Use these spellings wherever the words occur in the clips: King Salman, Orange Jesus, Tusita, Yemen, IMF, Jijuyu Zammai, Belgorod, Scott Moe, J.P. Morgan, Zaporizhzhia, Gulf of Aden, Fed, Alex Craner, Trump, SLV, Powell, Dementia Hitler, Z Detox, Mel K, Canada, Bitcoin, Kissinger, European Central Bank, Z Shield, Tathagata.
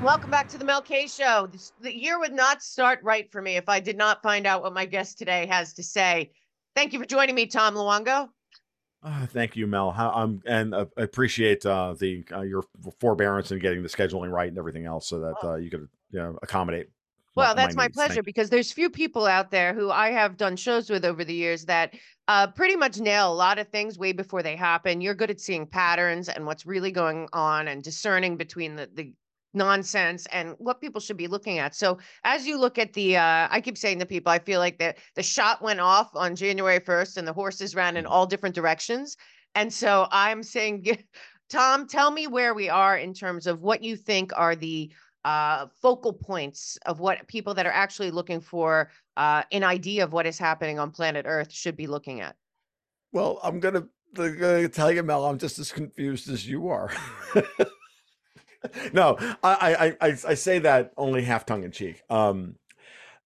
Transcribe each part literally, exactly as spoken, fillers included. Welcome back to the Mel K Show. This, the year would not start right for me if I did not find out what my guest today has to say. Thank you for joining me, Tom Luongo. Uh, thank you, Mel. How, um, and uh, appreciate uh, the uh, your forbearance in getting the scheduling right and everything else, so that uh, you could you know, accommodate. Well, that's my pleasure, because there's few people out there who I have done shows with over the years that uh, pretty much nail a lot of things way before they happen. You're good at seeing patterns and what's really going on and discerning between the, the nonsense and what people should be looking at. So as you look at the, uh, I keep saying to people, I feel like the, the shot went off on January first and the horses ran in all different directions. And so I'm saying, Tom, tell me where we are in terms of what you think are the Uh, focal points of what people that are actually looking for uh, an idea of what is happening on planet Earth should be looking at. Well, I'm going to, I'm gonna tell you, Mel, I'm just as confused as you are. No, I, I, I, I say that only half tongue in cheek. Um,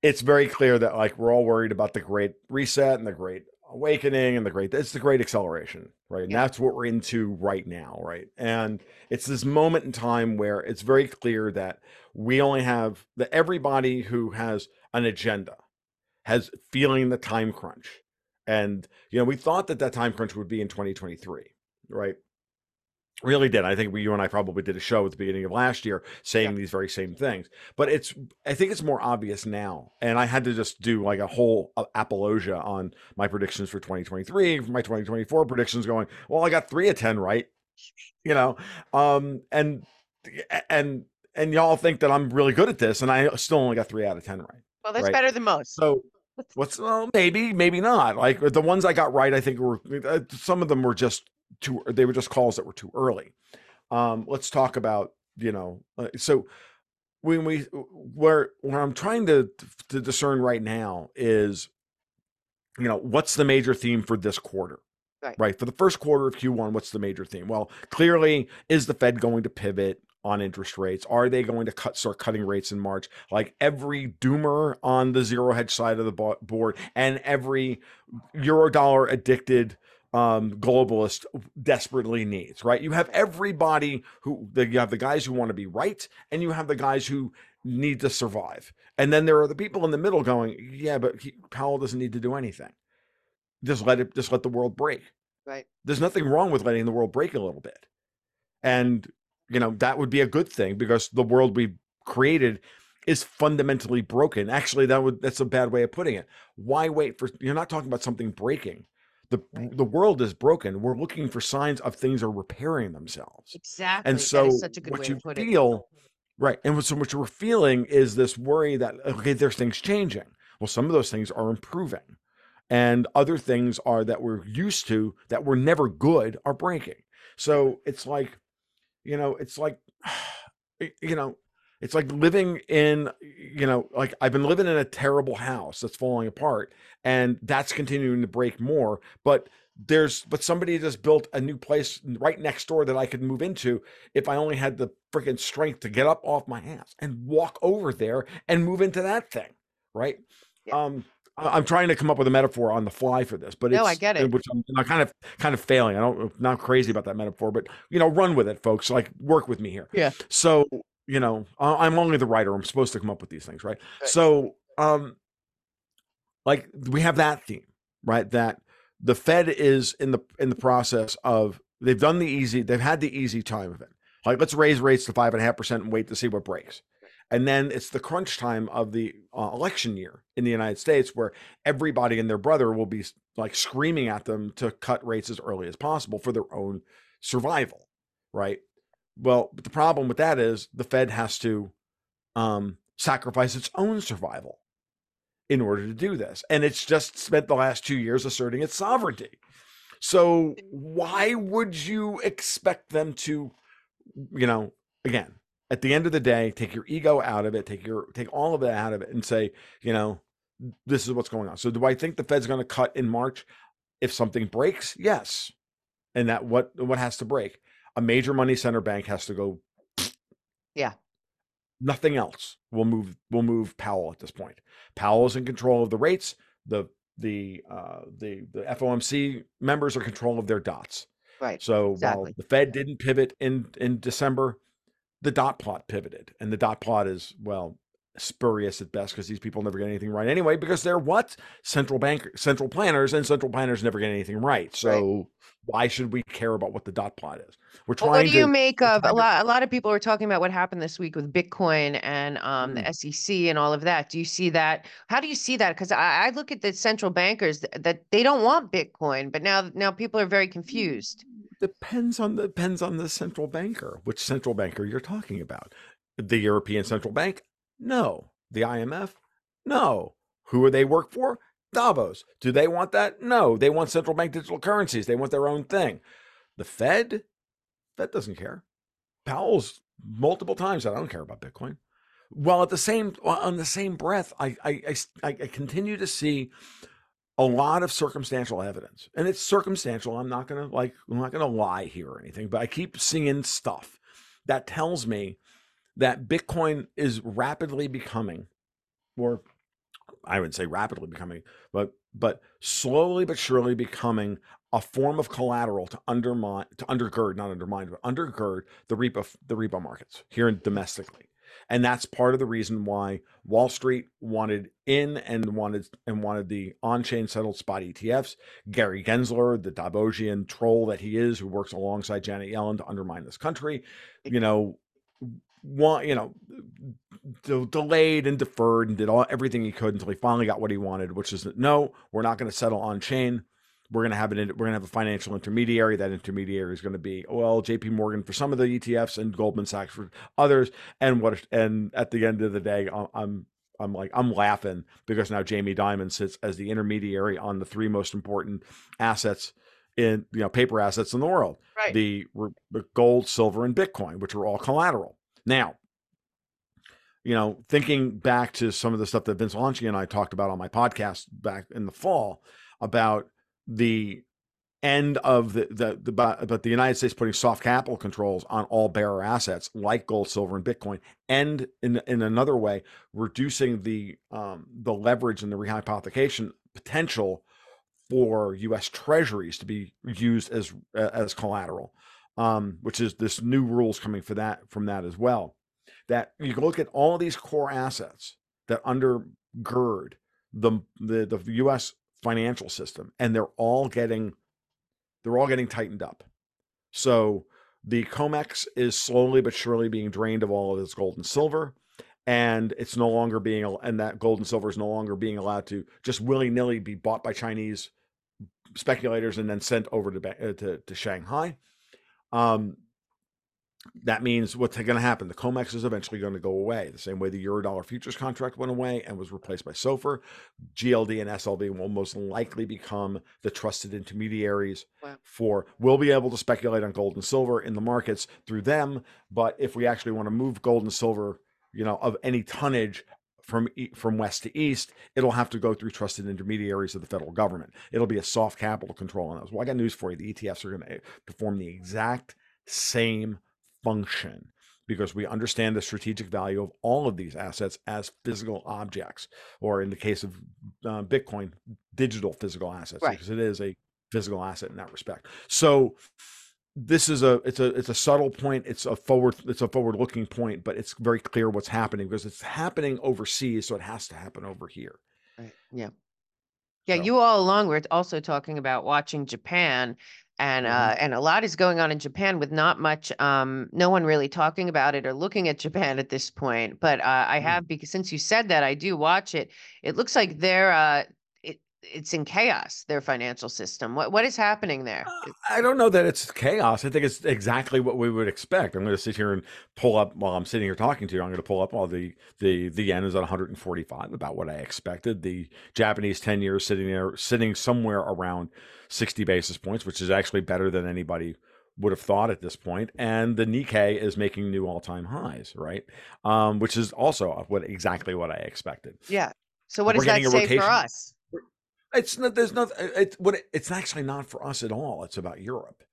it's very clear that, like, we're all worried about the Great Reset and the Great Awakening and the Great, it's the Great Acceleration, right? And yeah. That's what we're into right now, right? And it's this moment in time where it's very clear that we only have, that everybody who has an agenda has feeling the time crunch. And, you know, we thought that that time crunch would be in twenty twenty-three, right? Really did. I think we, you and I probably did a show at the beginning of last year saying yeah. these very same things, but it's, I think it's more obvious now. And I had to just do like a whole apologia on my predictions for twenty twenty-three, my twenty twenty-four predictions going, well, I got three of ten, right? You know, um, and, and, and y'all think that I'm really good at this, and I still only got three out of ten, right? Well, that's right? Better than most. So what's, well, maybe, maybe not. Like the ones I got right, I think were, uh, some of them were just, too, they were just calls that were too early. Um, let's talk about, you know, uh, so when we, where, where I'm trying to, to discern right now is, you know, what's the major theme for this quarter, right? right? For the first quarter of Q one, what's the major theme? Well, clearly, is the Fed going to pivot on interest rates? Are they going to cut, start cutting rates in March? Like every doomer on the zero hedge side of the board and every euro dollar addicted um globalist desperately needs, right? You have everybody who, the, you have the guys who want to be right, and you have the guys who need to survive. And then there are the people in the middle going, yeah, but he, Powell doesn't need to do anything. Just let it, just let the world break. Right. There's nothing wrong with letting the world break a little bit. And, you know, that would be a good thing, because the world we've created is fundamentally broken. Actually, that would, that's a bad way of putting it. Why wait for, you're not talking about something breaking. The, the world is broken. We're looking for signs of things are repairing themselves. Exactly. And so such a good what you feel, it. right. And so what you're feeling is this worry that, okay, there's things changing. Well, some of those things are improving, and other things are that we're used to that were never good are breaking. So it's like, you know, it's like, you know, it's like living in, you know, like I've been living in a terrible house that's falling apart, and that's continuing to break more, but there's, but somebody just built a new place right next door that I could move into if I only had the freaking strength to get up off my ass and walk over there and move into that thing. Right. Yeah. Um, I'm trying to come up with a metaphor on the fly for this, but no, it's, I get it. Which I'm you know, kind of, kind of failing. I don't, I'm not crazy about that metaphor, but you know, run with it, folks, like work with me here. Yeah. So, you know, I'm only the writer. I'm supposed to come up with these things, right? right? So, um, like we have that theme, right? That the Fed is in the in the process of, they've done the easy, they've had the easy time of it. Like, let's raise rates to five and a half percent and wait to see what breaks. And then it's the crunch time of the uh, election year in the United States, where everybody and their brother will be like screaming at them to cut rates as early as possible for their own survival, right? Well, but the problem with that is the Fed has to um, sacrifice its own survival in order to do this. And it's just spent the last two years asserting its sovereignty. So why would you expect them to, you know, again, at the end of the day, take your ego out of it, take your, take all of that out of it and say, you know, this is what's going on. So do I think the Fed's going to cut in March if something breaks? Yes. And that what, what has to break? A major money center bank has to go. Yeah. Nothing else will move will move Powell at this point. Powell is in control of the rates. The the uh, the the F O M C members are in control of their dots. Right. So exactly. While the Fed didn't pivot in in December, the dot plot pivoted, and the dot plot is well spurious at best because these people never get anything right anyway because they're what central bank central planners and central planners never get anything right. So. Right. Why should we care about what the dot plot is? We're trying. Well, what do you to, make of a lot? A lot of people are talking about what happened this week with Bitcoin and um, the S E C and all of that. Do you see that? How do you see that? Because I, I look at the central bankers th that they don't want Bitcoin, but now now people are very confused. Depends on the depends on the central banker. Which central banker you're talking about? The European Central Bank? No. The I M F? No. Who are they work for? Davos. Do they want that? No, they want central bank digital currencies. They want their own thing. The Fed, Fed doesn't care. Powell's multiple times said, I don't care about Bitcoin. While at the same, on the same breath, I, I, I, I continue to see a lot of circumstantial evidence, and it's circumstantial. I'm not going to like, I'm not going to lie here or anything, but I keep seeing stuff that tells me that Bitcoin is rapidly becoming or I wouldn't say rapidly becoming, but but slowly but surely becoming a form of collateral to undermine, to undergird, not undermine, but undergird the repo the repo markets here domestically, and that's part of the reason why Wall Street wanted in and wanted and wanted the on-chain settled spot E T Fs. Gary Gensler, the Davosian troll that he is, who works alongside Janet Yellen to undermine this country, you know. One, you know, de delayed and deferred and did all everything he could until he finally got what he wanted, which is that no, we're not going to settle on chain. We're going to have an we're going to have a financial intermediary. That intermediary is going to be well, J P Morgan for some of the E T Fs and Goldman Sachs for others. And what? And at the end of the day, I'm I'm like I'm laughing because now Jamie Dimon sits as the intermediary on the three most important assets. In you know paper assets in the world, right. the the gold, silver, and Bitcoin, which are all collateral. Now, you know, thinking back to some of the stuff that Vince Lonchi and I talked about on my podcast back in the fall about the end of the, the, the about the United States putting soft capital controls on all bearer assets like gold, silver, and Bitcoin, and in, in another way, reducing the, um, the leverage and the rehypothecation potential for U S treasuries to be used as, as collateral. Um, which is this new rules coming for that from that as well, that you can look at all of these core assets that undergird the, the, the U S financial system, and they're all getting, they're all getting tightened up. So the COMEX is slowly but surely being drained of all of its gold and silver, and it's no longer being, and that gold and silver is no longer being allowed to just willy nilly be bought by Chinese speculators and then sent over to, uh, to, to Shanghai. Um, that means what's going to happen. The COMEX is eventually going to go away the same way the Eurodollar futures contract went away and was replaced by SOFR. G L D and S L V will most likely become the trusted intermediaries wow. for, we'll be able to speculate on gold and silver in the markets through them. But if we actually want to move gold and silver, you know, of any tonnage from, from west to east, it'll have to go through trusted intermediaries of the federal government. It'll be a soft capital control on those. Well, I got news for you. The E T Fs are going to perform the exact same function because we understand the strategic value of all of these assets as physical objects, or in the case of uh, Bitcoin, digital physical assets, right. because it is a physical asset in that respect. So this is a it's a it's a subtle point. It's a forward it's a forward looking point, but it's very clear what's happening because it's happening overseas, so it has to happen over here. Right. Yeah, yeah. So. You all along were also talking about watching Japan, and mm-hmm. uh, and a lot is going on in Japan with not much, um, no one really talking about it or looking at Japan at this point. But uh, I mm-hmm. have because since you said that, I do watch it. It looks like they're. Uh, It's in chaos, their financial system. What what is happening there? Uh, I don't know that it's chaos. I think it's exactly what we would expect. I'm going to sit here and pull up while I'm sitting here talking to you. I'm going to pull up all the the the yen is at one forty-five, about what I expected. The Japanese ten year sitting there, sitting somewhere around sixty basis points, which is actually better than anybody would have thought at this point. And the Nikkei is making new all time highs, right? Um, which is also what exactly what I expected. Yeah. So what does that say for us? It's not, there's not, it, what it, it's actually not for us at all. It's about Europe.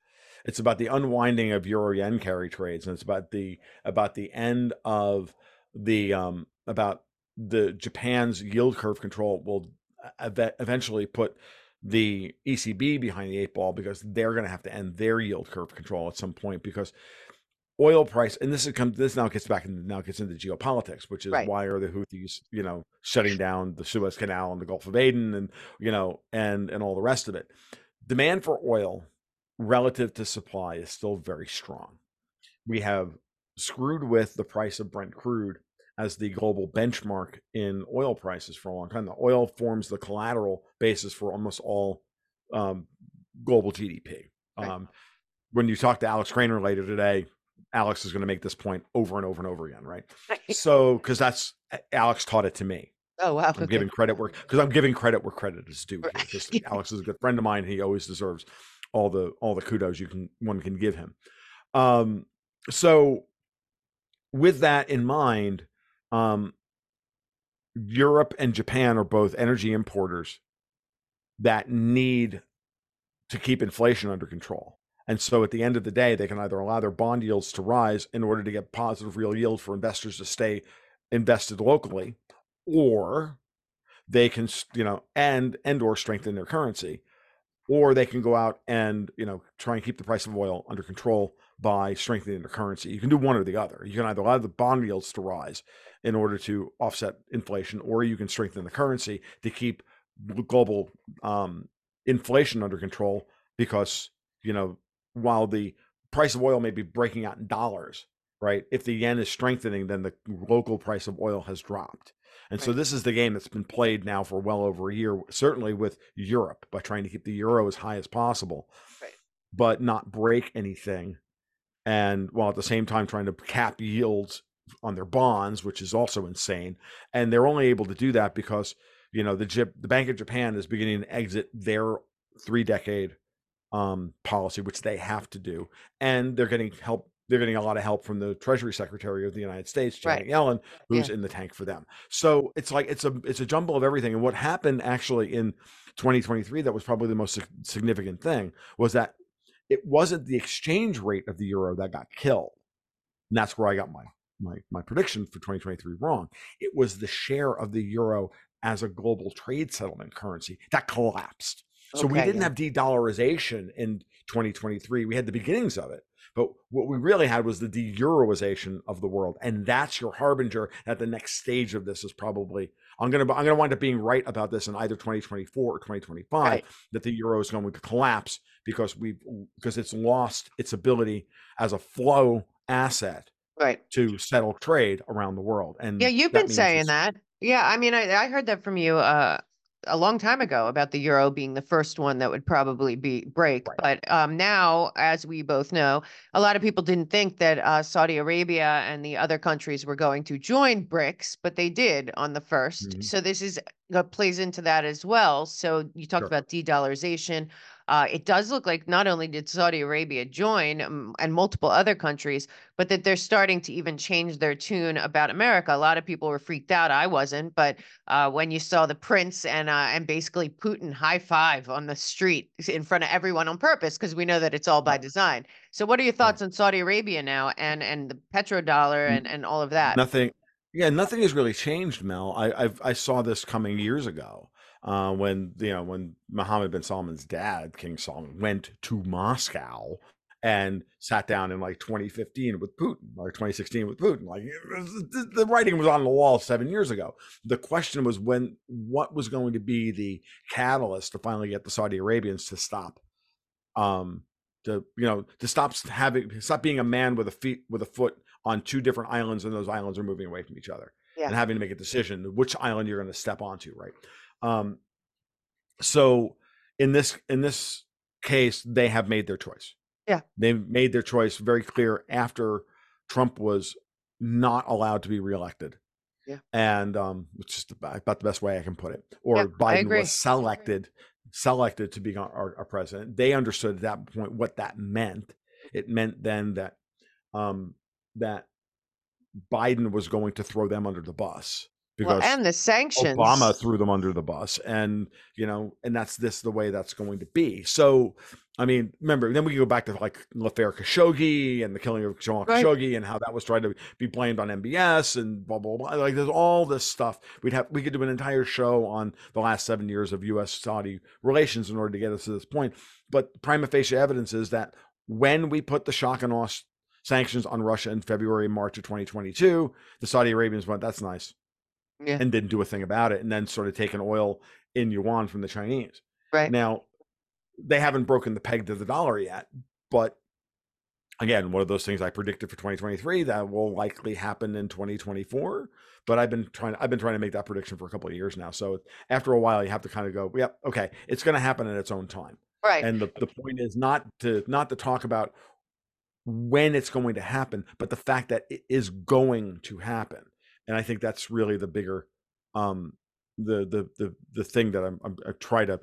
It's about the unwinding of Euro yen carry trades. And it's about the, about the end of the um, about the Japan's yield curve control will ev- eventually put the E C B behind the eight ball, because they're going to have to end their yield curve control at some point, because oil price, and this is come, this now gets back and now gets into geopolitics, which is right. Why are the Houthis, you know, shutting down the Suez Canal and the Gulf of Aden, and you know, and and all the rest of it. Demand for oil relative to supply is still very strong. We have screwed with the price of Brent crude as the global benchmark in oil prices for a long time. The oil forms the collateral basis for almost all um, global G D P. Right. Um, when you talk to Alex Craner later today, Alex is going to make this point over and over and over again, right? right. So, because that's, Alex taught it to me. Oh, wow. I'm okay. giving credit where, because I'm giving credit where credit is due. Right. Because Alex is a good friend of mine. He always deserves all the, all the kudos you can, one can give him. Um, so with that in mind, um, Europe and Japan are both energy importers that need to keep inflation under control. And so at the end of the day, they can either allow their bond yields to rise in order to get positive real yield for investors to stay invested locally, or they can, you know, and, and, or strengthen their currency, or they can go out and, you know, try and keep the price of oil under control by strengthening their currency. You can do one or the other. You can either allow the bond yields to rise in order to offset inflation, or you can strengthen the currency to keep global um, inflation under control, because, you know, while the price of oil may be breaking out in dollars, right? If the yen is strengthening, then the local price of oil has dropped. And right. so this is the game that's been played now for well over a year, certainly with Europe, by trying to keep the euro as high as possible, right. but not break anything. And while at the same time trying to cap yields on their bonds, which is also insane. And they're only able to do that because, you know, the, the Bank of Japan is beginning to exit their three decade um policy, which they have to do, and they're getting help they're getting a lot of help from the Treasury Secretary of the United States, Janet right. Yellen, who's yeah. in the tank for them. So it's like it's a it's a jumble of everything. And what happened actually in twenty twenty-three that was probably the most significant thing was that it wasn't the exchange rate of the euro that got killed, and that's where I got my my my prediction for twenty twenty-three wrong. It was the share of the euro as a global trade settlement currency that collapsed. So okay, we didn't yeah. have de-dollarization in twenty twenty-three. We had the beginnings of it, but what we really had was the de-euroization of the world, and that's your harbinger that the next stage of this is probably. I'm gonna I'm gonna wind up being right about this in either twenty twenty-four or twenty twenty-five right. that the euro is going to collapse because we because it's lost its ability as a flow asset right. to settle trade around the world. And yeah, you've been saying that. Yeah, I mean, I, I heard that from you. Uh... a long time ago about the euro being the first one that would probably be break. Right. But um, now, as we both know, a lot of people didn't think that uh, Saudi Arabia and the other countries were going to join BRICS, but they did on the first. Mm-hmm. So this is uh, plays into that as well. So you talked sure. about de-dollarization. Uh, it does look like not only did Saudi Arabia join um, and multiple other countries, but that they're starting to even change their tune about America. A lot of people were freaked out. I wasn't. But uh, when you saw the prince and uh, and basically Putin high five on the street in front of everyone on purpose, because we know that it's all by design. So what are your thoughts on Saudi Arabia now and, and the petrodollar and, and all of that? Nothing. Yeah, nothing has really changed, Mel. I I've, I saw this coming years ago. Uh, when, you know, when Mohammed bin Salman's dad, King Salman, went to Moscow and sat down in like twenty fifteen with Putin, or twenty sixteen with Putin, like the writing was on the wall seven years ago. The question was when, what was going to be the catalyst to finally get the Saudi Arabians to stop, um, to, you know, to stop having, stop being a man with a feet, with a foot on two different islands, and those islands are moving away from each other yeah. and having to make a decision which island you're going to step onto, right? Um, so in this, in this case, they have made their choice. Yeah. They made their choice very clear after Trump was not allowed to be reelected. Yeah. And, um, which is about, about the best way I can put it, or yeah, Biden was selected, selected to be our, our president. They understood at that point what that meant. It meant then that, um, that Biden was going to throw them under the bus, Because well, and the sanctions, Obama threw them under the bus, and you know, and that's this the way that's going to be. So, I mean, remember, then we go back to like L'Affaire Khashoggi and the killing of Jamal Khashoggi, right, and how that was trying to be blamed on M B S and blah blah blah. Like, there's all this stuff. We'd have we could do an entire show on the last seven years of U S Saudi relations in order to get us to this point. But prima facie evidence is that when we put the shock and awe sanctions on Russia in February, March of twenty twenty-two, the Saudi Arabians went, "That's nice." Yeah. And didn't do a thing about it, and then sort of taken oil in yuan from the Chinese. Right now, they haven't broken the peg to the dollar yet, but again, one of those things I predicted for twenty twenty-three that will likely happen in twenty twenty-four. But I've been trying, I've been trying to make that prediction for a couple of years now. So after a while, you have to kind of go, "Yep, yeah, okay, it's going to happen at its own time." Right. And the the point is not to not to talk about when it's going to happen, but the fact that it is going to happen. And I think that's really the bigger, um, the the the the thing that I'm, I'm I try to,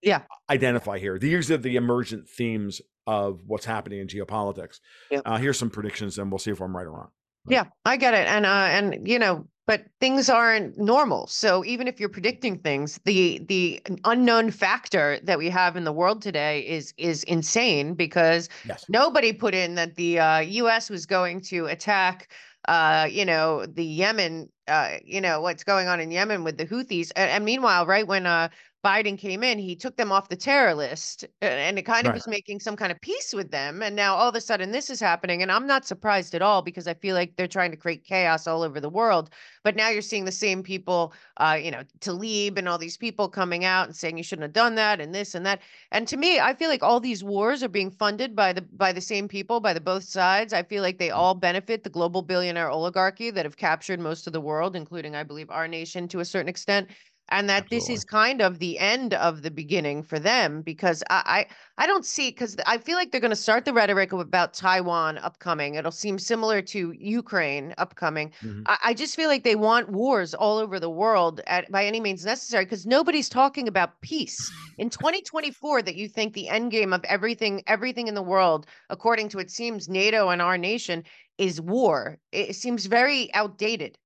yeah, identify here. These are the emergent themes of what's happening in geopolitics. Yep. Uh, here's some predictions, and we'll see if I'm right or wrong. Right. Yeah, I get it, and uh, and you know, but things aren't normal. So even if you're predicting things, the the unknown factor that we have in the world today is is insane, because yes, nobody put in that the uh, U S was going to attack. Uh, you know, the Yemen, uh, you know, what's going on in Yemen with the Houthis. And, and meanwhile, right when uh, Biden came in, he took them off the terror list, and it kind of right. was making some kind of peace with them. And now all of a sudden this is happening. And I'm not surprised at all, because I feel like they're trying to create chaos all over the world. But now you're seeing the same people, uh, you know, Talib and all these people coming out and saying you shouldn't have done that and this and that. And to me, I feel like all these wars are being funded by the by the same people, by the both sides. I feel like they all benefit the global billionaire oligarchy that have captured most of the world, including, I believe, our nation to a certain extent. And that Absolutely. This is kind of the end of the beginning for them, because I I, I don't see, because I feel like they're going to start the rhetoric about Taiwan upcoming. It'll seem similar to Ukraine upcoming. Mm-hmm. I, I just feel like they want wars all over the world at, by any means necessary, because nobody's talking about peace. In twenty twenty-four, that you think the end game of everything, everything in the world, according to it seems NATO and our nation, is war. It seems very outdated.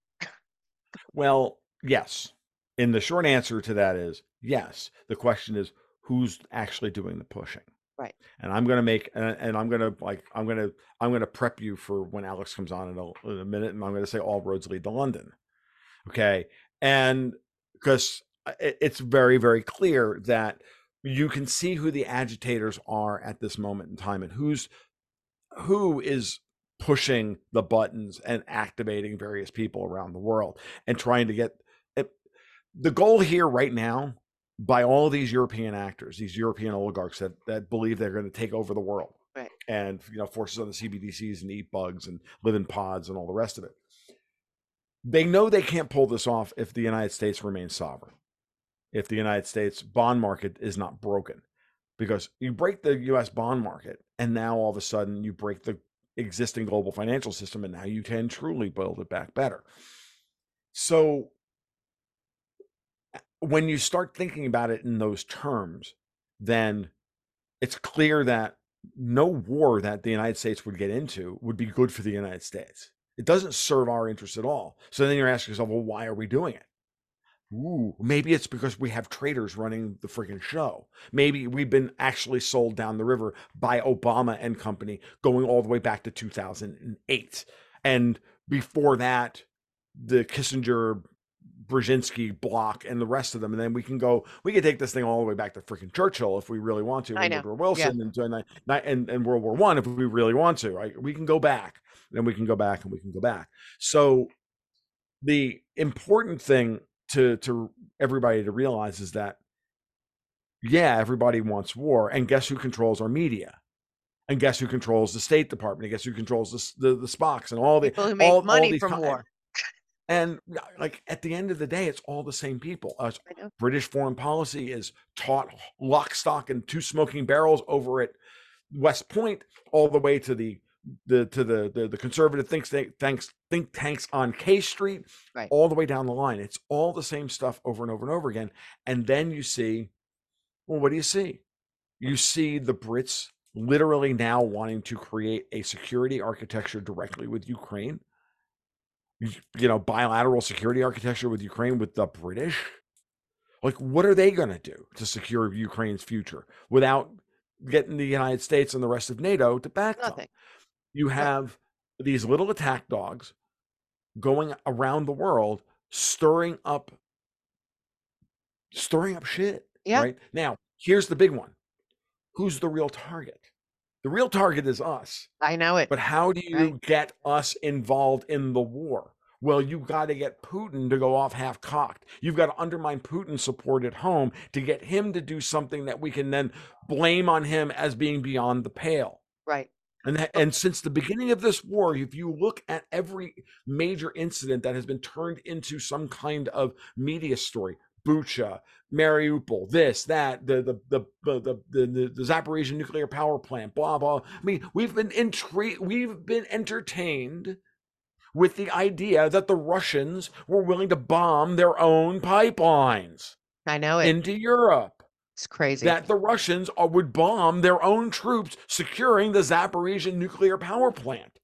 Well, yes. And the short answer to that is yes. The question is, who's actually doing the pushing? Right. And I'm going to make, and, and I'm going to like, I'm going to, I'm going to prep you for when Alex comes on in a, in a minute, and I'm going to say all roads lead to London. Okay. And because it, it's very, very clear that you can see who the agitators are at this moment in time, and who's, who is pushing the buttons and activating various people around the world and trying to get. The goal here right now by all these European actors, these European oligarchs that, that believe they're going to take over the world, right, and, you know, forces on the C B D Cs and eat bugs and live in pods and all the rest of it. They know they can't pull this off if the United States remains sovereign, if the United States bond market is not broken, because you break the U S bond market, and now all of a sudden you break the existing global financial system, and now you can truly build it back better. So when you start thinking about it in those terms, then it's clear that no war that the United States would get into would be good for the United States. It doesn't serve our interests at all. So then you're asking yourself, well, why are we doing it? Ooh, maybe it's because we have traitors running the freaking show. Maybe we've been actually sold down the river by Obama and company going all the way back to two thousand eight. And before that, the Kissinger, Brzezinski block and the rest of them. And then we can go, we can take this thing all the way back to freaking Churchill if we really want to, and Woodrow Wilson, yeah, and, and, and World War One if we really want to, right? We can go back, then we can go back, and we can go back. So the important thing to, to everybody to realize is that, yeah, everybody wants war, and guess who controls our media? And guess who controls the State Department? And guess who controls the, the, the Spocks and all the people who make all, money all these from co- war. And like at the end of the day, it's all the same people. Uh, British foreign policy is taught lock, stock, and two smoking barrels over at West Point, all the way to the the to the the, the conservative think tanks think tanks on K Street, right, all the way down the line. It's all the same stuff over and over and over again. And then you see, well, what do you see? You see the Brits literally now wanting to create a security architecture directly with Ukraine. you know, bilateral security architecture with Ukraine with the British? Like, what are they going to do to secure Ukraine's future without getting the United States and the rest of NATO to back Nothing. them? You have these little attack dogs going around the world, stirring up, stirring up shit. Yeah. Right now, here's the big one. Who's the real target? The real target is us. I know it. But how do you right. get us involved in the war? Well, you've got to get Putin to go off half-cocked. You've got to undermine Putin's support at home to get him to do something that we can then blame on him as being beyond the pale. Right. And that, and since the beginning of this war, if you look at every major incident that has been turned into some kind of media story, Bucha, Mariupol, this, that, the the the the the, the, the Zaporizhzhia nuclear power plant, blah blah. I mean, we've been intrigued, we've been entertained with the idea that the Russians were willing to bomb their own pipelines. I know it. Into Europe. It's crazy that the Russians are, would bomb their own troops securing the Zaporizhzhia nuclear power plant.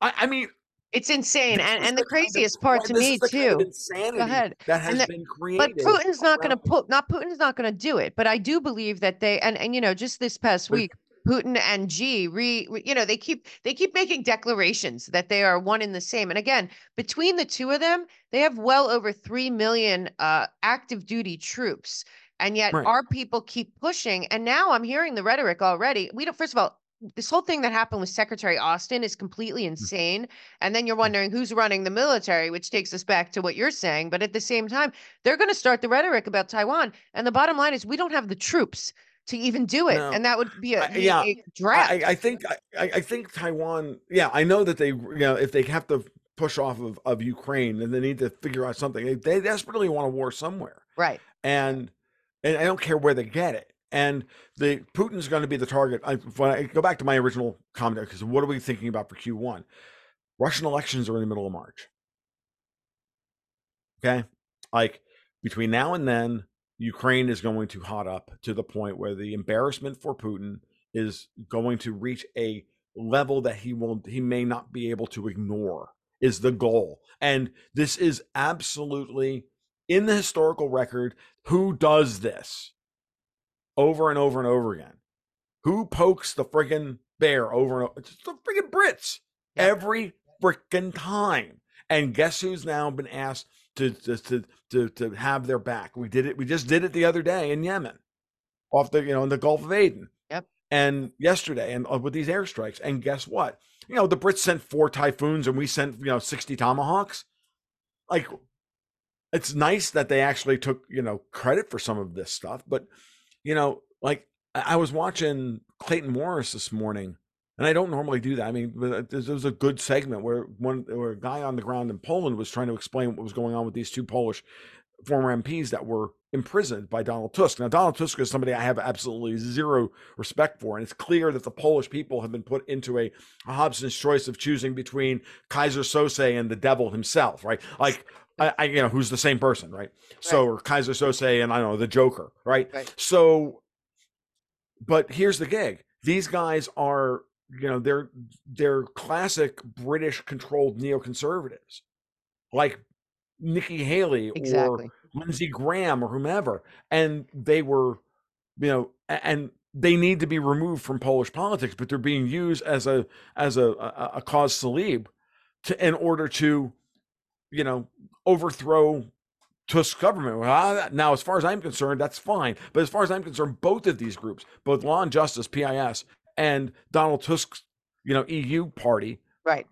I, I mean, it's insane. And and the craziest kind of, part to me too. Kind of insanity Go ahead. That has the, been created. But Putin's not going to put. Not Putin's not going to do it. But I do believe that they and and you know just this past but, week. Putin and Xi, re, re, you know, they keep they keep making declarations that they are one in the same. And again, between the two of them, they have well over three million uh, active duty troops. And yet right. our people keep pushing. And now I'm hearing the rhetoric already. We don't, first of all, this whole thing that happened with Secretary Austin is completely insane. And then you're wondering who's running the military, which takes us back to what you're saying. But at the same time, they're going to start the rhetoric about Taiwan. And the bottom line is we don't have the troops to even do it. No. And that would be a, I, yeah. a draft. I, I think, I, I think Taiwan, yeah, I know that they, you know, if they have to push off of, of Ukraine, then they need to figure out something. They, they desperately want a war somewhere. Right. And, and I don't care where they get it. And the Putin's going to be the target. I, when I go back to my original comment, because what are we thinking about for Q one? Russian elections are in the middle of March. Okay. Like between now and then, Ukraine is going to hot up to the point where the embarrassment for Putin is going to reach a level that he will, he may not be able to ignore is the goal. And this is absolutely in the historical record. Who does this over and over and over again? Who pokes the friggin' bear over and over? It's the friggin' Brits every friggin' time. And guess who's now been asked to, to to to have their back? We did it. We just did it the other day in Yemen, off the you know in the Gulf of Aden. Yep. And yesterday, and with these airstrikes, and guess what? You know the Brits sent four Typhoons, and we sent you know sixty Tomahawks. Like, it's nice that they actually took you know credit for some of this stuff, but you know like I was watching Clayton Morris this morning. And I don't normally do that. I mean, there was a good segment where one where a guy on the ground in Poland was trying to explain what was going on with these two Polish former M Ps that were imprisoned by Donald Tusk. Now, Donald Tusk is somebody I have absolutely zero respect for. And it's clear that the Polish people have been put into a, a Hobson's choice of choosing between Kaiser Sose and the devil himself, right? Like, I, I you know, who's the same person, right? right? So, or Kaiser Sose and, I don't know, the Joker, right? right? So, but here's the gig. These guys are... you know, they're, they're classic British controlled neoconservatives like Nikki Haley exactly. or Lindsey Graham or whomever. And they were, you know, and they need to be removed from Polish politics, but they're being used as a, as a, a, a cause célèbre to, in order to, you know, overthrow Tusk's government. Well, now, as far as I'm concerned, that's fine. But as far as I'm concerned, both of these groups, both Law and Justice, P I S, and Donald Tusk's, you know, E U party, right,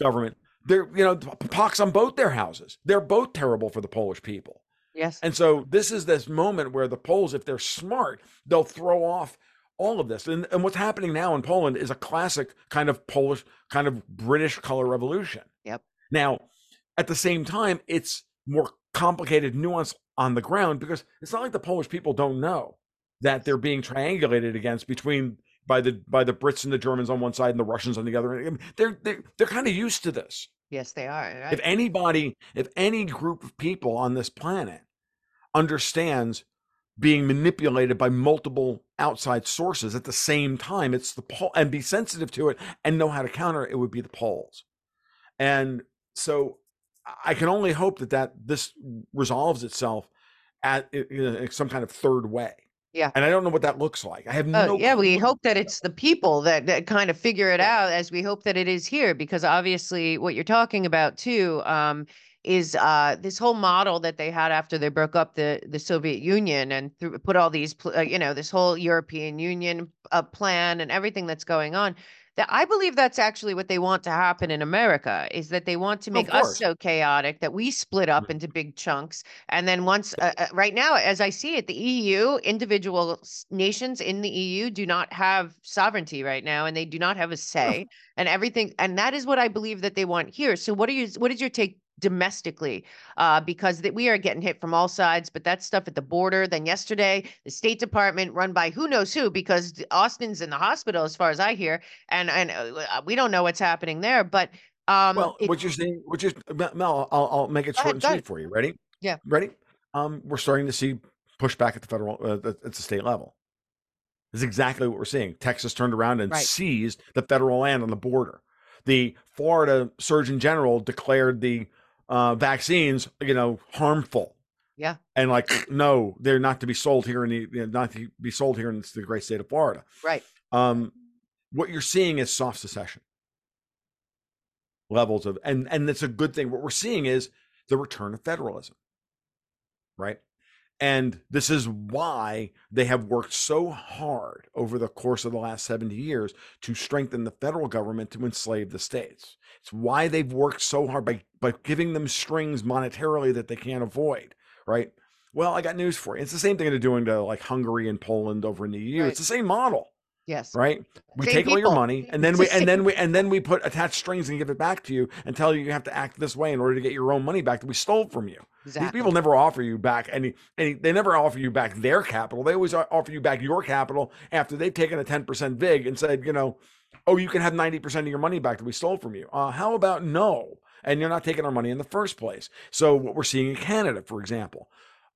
government. They're, you know, pox on both their houses. They're both terrible for the Polish people. Yes. And so this is this moment where the Poles, if they're smart, they'll throw off all of this. And, and what's happening now in Poland is a classic kind of Polish, kind of British color revolution. Yep. Now, at the same time, it's more complicated nuance on the ground because it's not like the Polish people don't know that they're being triangulated against between. By the by the Brits and the Germans on one side and the Russians on the other. I mean, they're they're they're kind of used to this. Yes, they are. I... If anybody, if any group of people on this planet understands being manipulated by multiple outside sources at the same time, it's the Pol- and be sensitive to it and know how to counter it, it would be the Poles. And so I can only hope that, that this resolves itself at in some kind of third way. Yeah. And I don't know what that looks like. I have no. Oh, yeah, we hope that it's the people that, that kind of figure it out, as we hope that it is here, because obviously what you're talking about, too, um, is uh, this whole model that they had after they broke up the, the Soviet Union and th put all these, uh, you know, this whole European Union uh, plan and everything that's going on. That I believe that's actually what they want to happen in America, is that they want to make us so chaotic that we split up into big chunks. And then once uh, uh, right now, as I see it, the E U, individual nations in the E U do not have sovereignty right now, and they do not have a say and everything. And that is what I believe that they want here. So what are you, what is your take domestically, uh, because that we are getting hit from all sides, but that stuff at the border. Then yesterday, the State Department run by who knows who, because Austin's in the hospital, as far as I hear, and and uh, we don't know what's happening there. But um, well, what you're saying, which is Mel, I'll, I'll make it short and sweet for you. Ready? Yeah. Ready? Um, we're starting to see pushback at the federal, uh, at the state level. This is exactly what we're seeing. Texas turned around and right. seized the federal land on the border. The Florida Surgeon General declared the uh vaccines, you know, harmful. Yeah. And like, no, they're not to be sold here in the, you know, not to be sold here in the great state of Florida. Right. Um, what you're seeing is soft secession levels of, and, and that's a good thing. What we're seeing is the return of federalism. Right. And this is why they have worked so hard over the course of the last seventy years to strengthen the federal government to enslave the states. It's why they've worked so hard by, by giving them strings monetarily that they can't avoid, right? Well, I got news for you. It's the same thing they're doing to like Hungary and Poland over in the E U. Right. It's the same model. Yes. Right. We same take people. all your money and then we, and then we, and then we put attached strings and give it back to you and tell you, you have to act this way in order to get your own money back that we stole from you. Exactly. These people never offer you back any, any, they never offer you back their capital. They always offer you back your capital after they've taken a ten percent vig and said, you know, oh, you can have ninety percent of your money back that we stole from you. Uh, how about no? And you're not taking our money in the first place. So what we're seeing in Canada, for example,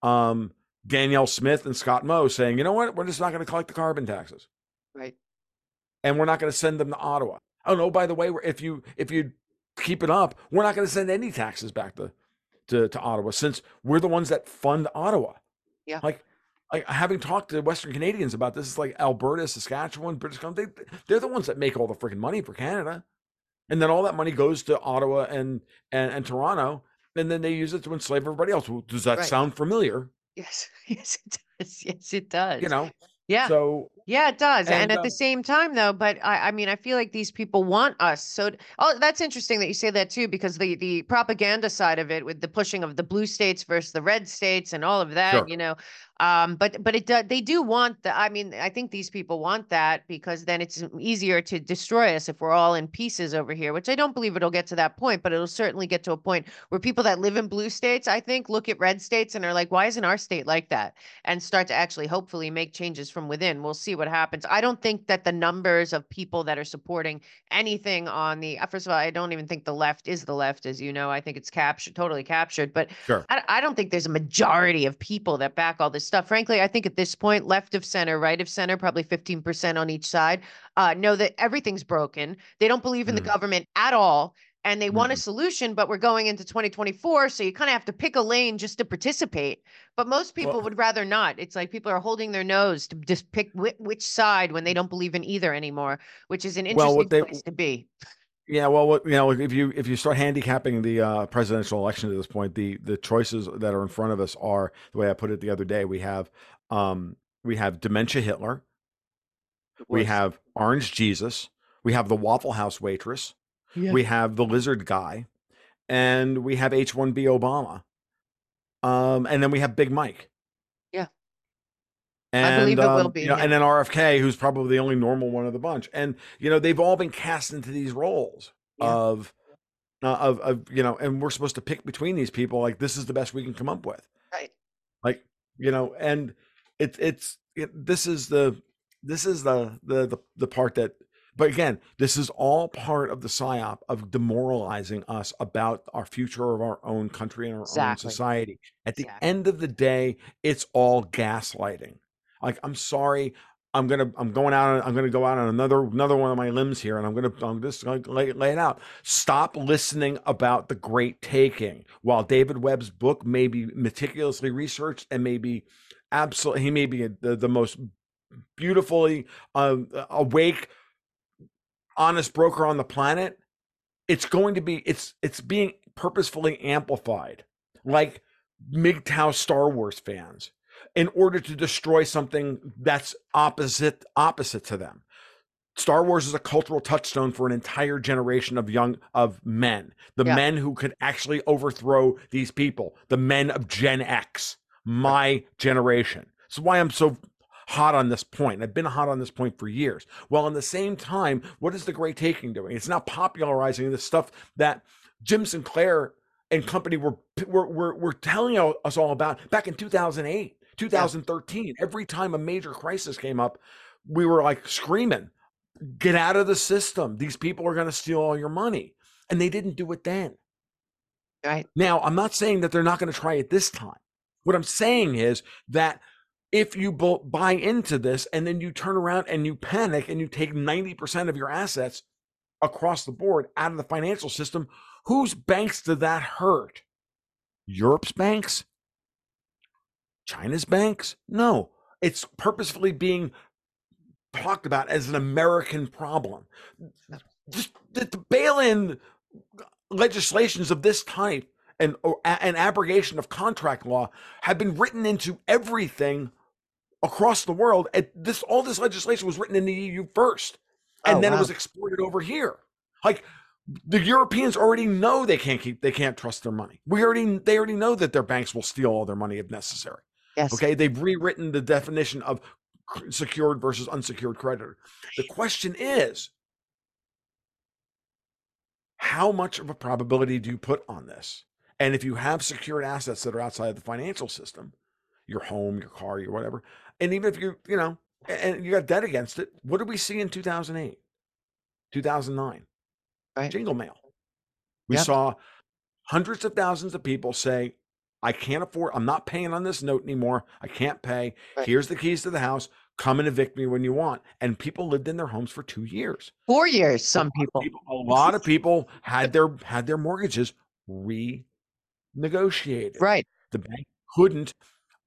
um, Danielle Smith and Scott Moe saying, you know what, we're just not going to collect the carbon taxes. Right. And we're not going to send them to Ottawa. Oh no, by the way, if you if you keep it up, we're not going to send any taxes back to, to to Ottawa, since we're the ones that fund Ottawa. Yeah. Like, like having talked to Western Canadians about this, it's like Alberta, Saskatchewan, British Columbia, they, they're the ones that make all the freaking money for Canada. And then all that money goes to Ottawa and and, and Toronto, and then they use it to enslave everybody else. Well, does that right. sound familiar? Yes. Yes, it does. Yes, it does. You know. Yeah. So yeah, it does. And, and at uh, the same time, though, but I, I mean, I feel like these people want us. So oh, that's interesting that you say that, too, because the the propaganda side of it with the pushing of the blue states versus the red states and all of that, sure. you know, um, but but it do, they do want the I mean, I think these people want that, because then it's easier to destroy us if we're all in pieces over here, which I don't believe it'll get to that point. But it'll certainly get to a point where people that live in blue states, I think, look at red states and are like, why isn't our state like that? And start to actually hopefully make changes from within. We'll see what happens. I don't think that the numbers of people that are supporting anything on the, first of all, I don't even think the left is the left, as you know. I think it's captured, totally captured, but sure. I, I don't think there's a majority of people that back all this stuff. Frankly, I think at this point, left of center, right of center, probably fifteen percent on each side, uh, know that everything's broken. They don't believe in mm. the government at all. And they want a solution, but we're going into twenty twenty-four, so you kind of have to pick a lane just to participate. But most people well, would rather not. It's like people are holding their nose to just pick wh which side when they don't believe in either anymore, which is an interesting well, they, place to be. Yeah, well, what, you know, if you if you start handicapping the uh, presidential election at this point, the the choices that are in front of us are, the way I put it the other day, we have um, we have Dementia Hitler, we have Orange Jesus, we have the Waffle House waitress. Yeah. We have the lizard guy, and we have H one B Obama. Um, and then we have Big Mike. Yeah. And, I believe it um, will be. You know, yeah. And then R F K, who's probably the only normal one of the bunch. And, you know, they've all been cast into these roles yeah. of, uh, of, of, you know, and we're supposed to pick between these people. Like, this is the best we can come up with. Right. Like, you know, and it, it's, it, this is the, this is the, the, the, the part that, but again, this is all part of the psyop of demoralizing us about our future of our own country and our exactly. own society. At the exactly. end of the day, it's all gaslighting. Like, I'm sorry, I'm gonna I'm going out I'm gonna go out on another another one of my limbs here, and I'm gonna I'm just gonna lay, lay it out. Stop listening about the Great Taking. While David Webb's book may be meticulously researched and may be absolutely he may be the, the most beautifully uh, awake, honest broker on the planet, it's going to be it's it's being purposefully amplified, like M G T O W Star Wars fans, in order to destroy something that's opposite opposite to them. Star Wars is a cultural touchstone for an entire generation of young of men, the yeah. men who could actually overthrow these people, the men of Gen X, my generation. That's why I'm so hot on this point. I've been hot on this point for years. Well, in the same time, what is the Great Taking doing? It's not popularizing the stuff that Jim Sinclair and company were were were, were telling us all about back in two thousand eight. two thousand thirteen, every time a major crisis came up, we were like screaming, get out of the system. These people are going to steal all your money. And they didn't do it then. Right. Now, I'm not saying that they're not going to try it this time. What I'm saying is that if you buy into this and then you turn around and you panic and you take ninety percent of your assets across the board out of the financial system, whose banks did that hurt? Europe's banks? China's banks? No, it's purposefully being talked about as an American problem. Just the, the bail-in legislations of this type and an abrogation of contract law have been written into everything across the world. It, this all this legislation was written in the E U first, and oh, then wow. it was exported over here. Like, the Europeans already know they can't keep they can't trust their money. We already they already know that their banks will steal all their money if necessary. Yes. Okay, they've rewritten the definition of secured versus unsecured creditor. The question is, how much of a probability do you put on this? And if you have secured assets that are outside of the financial system, your home, your car, your whatever, and even if you, you know, and you got debt against it, what did we see in two thousand eight, two thousand nine? Right. Jingle mail. We yep. saw hundreds of thousands of people say, I can't afford, I'm not paying on this note anymore. I can't pay. Right. Here's the keys to the house. Come and evict me when you want. And people lived in their homes for two years. Four years, some a people. people. A lot of people had their had their mortgages renegotiated. Right. The bank couldn't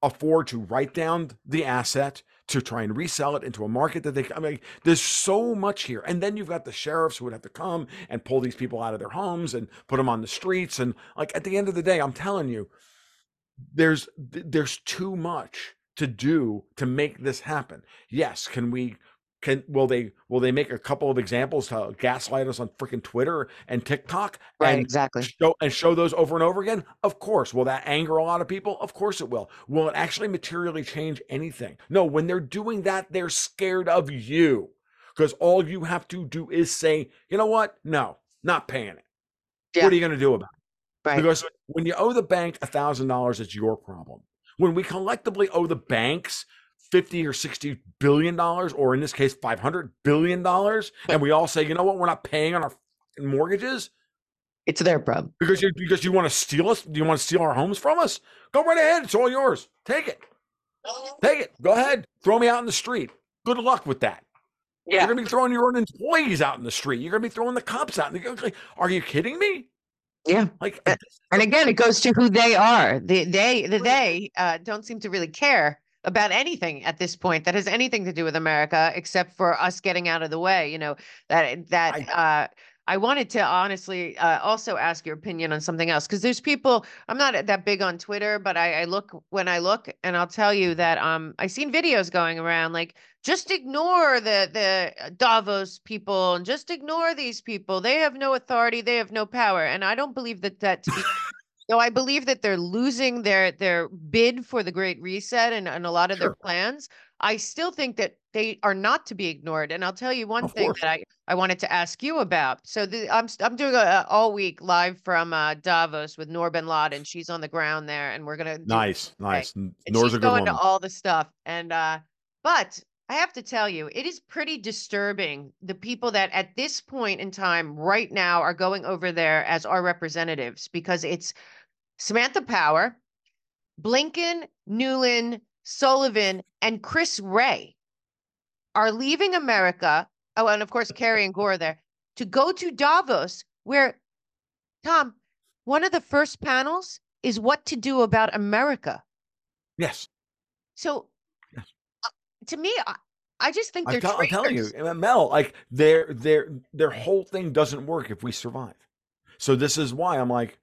afford to write down the asset to try and resell it into a market that they, I mean, there's so much here. And then you've got the sheriffs who would have to come and pull these people out of their homes and put them on the streets. And like, at the end of the day, I'm telling you, there's, there's too much to do to make this happen. Yes. Can we, can, will they, will they make a couple of examples to gaslight us on freaking Twitter and TikTok? Right. And exactly. Show, and show those over and over again. Of course. Will that anger a lot of people? Of course it will. Will it actually materially change anything? No, when they're doing that, they're scared of you, because all you have to do is say, you know what? No, not paying it. Yeah. What are you going to do about it? Right. Because when you owe the bank a thousand dollars, it's your problem. When we collectively owe the banks fifty or sixty billion dollars, or in this case, five hundred billion dollars. And we all say, you know what? We're not paying on our mortgages. It's their problem. Because you, because you want to steal us. Do you want to steal our homes from us? Go right ahead. It's all yours. Take it. Take it. Go ahead. Throw me out in the street. Good luck with that. Yeah. You're going to be throwing your own employees out in the street. You're going to be throwing the cops out. Like, are you kidding me? Yeah. Like, and again, it goes to who they are. The, they, the, they uh, don't seem to really care about anything at this point that has anything to do with America, except for us getting out of the way. You know, that, that, I, uh, I wanted to honestly uh, also ask your opinion on something else. Cause there's people, I'm not that big on Twitter, but I, I look when I look, and I'll tell you that, um, I seen videos going around, like, just ignore the, the Davos people and just ignore these people. They have no authority. They have no power. And I don't believe that that to be So I believe that they're losing their their bid for the Great Reset and, and a lot of sure. their plans. I still think that they are not to be ignored. And I'll tell you one of thing course. that I, I wanted to ask you about. So the, I'm I'm doing a, all week live from uh, Davos with Noor bin Laden. She's on the ground there, and we're gonna nice, nice. And Noor's a good woman. She's going to all the stuff, and uh, but I have to tell you, it is pretty disturbing, the people that at this point in time right now are going over there as our representatives, because it's Samantha Power, Blinken, Newland, Sullivan, and Chris Wray. are leaving America, oh, and of course, Kerry and Gore there, to go to Davos, where, Tom, one of the first panels is what to do about America. Yes. So yes. Uh, to me, I, I just think they're I'm, I'm telling you, Mel, like their, their, their whole thing doesn't work if we survive. So this is why I'm like,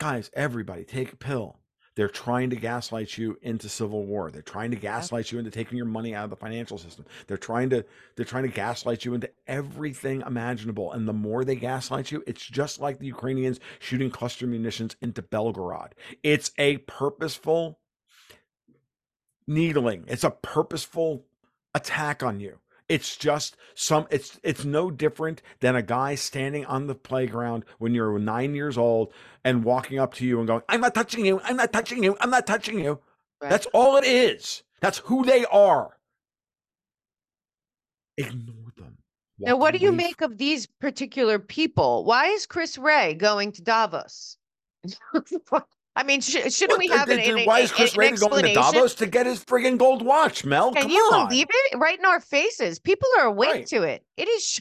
guys, everybody take a pill. They're trying to gaslight you into civil war. They're trying to gaslight you into taking your money out of the financial system. They're trying to, they're trying to gaslight you into everything imaginable. And the more they gaslight you, it's just like the Ukrainians shooting cluster munitions into Belgorod. It's a purposeful needling. It's a purposeful attack on you. It's just some, it's, it's no different than a guy standing on the playground when you're nine years old and walking up to you and going, I'm not touching you. I'm not touching you. I'm not touching you. Right. That's all it is. That's who they are. Ignore them. Walk now, what do you make from- of these particular people? Why is Chris Wray going to Davos? I mean, sh- shouldn't what, we have an, an, an, why is Chris an, an explanation? Going to Davos to get his friggin' gold watch, Mel? Can Come you on. believe it? Right in our faces. People are awake right. to it. It is sh-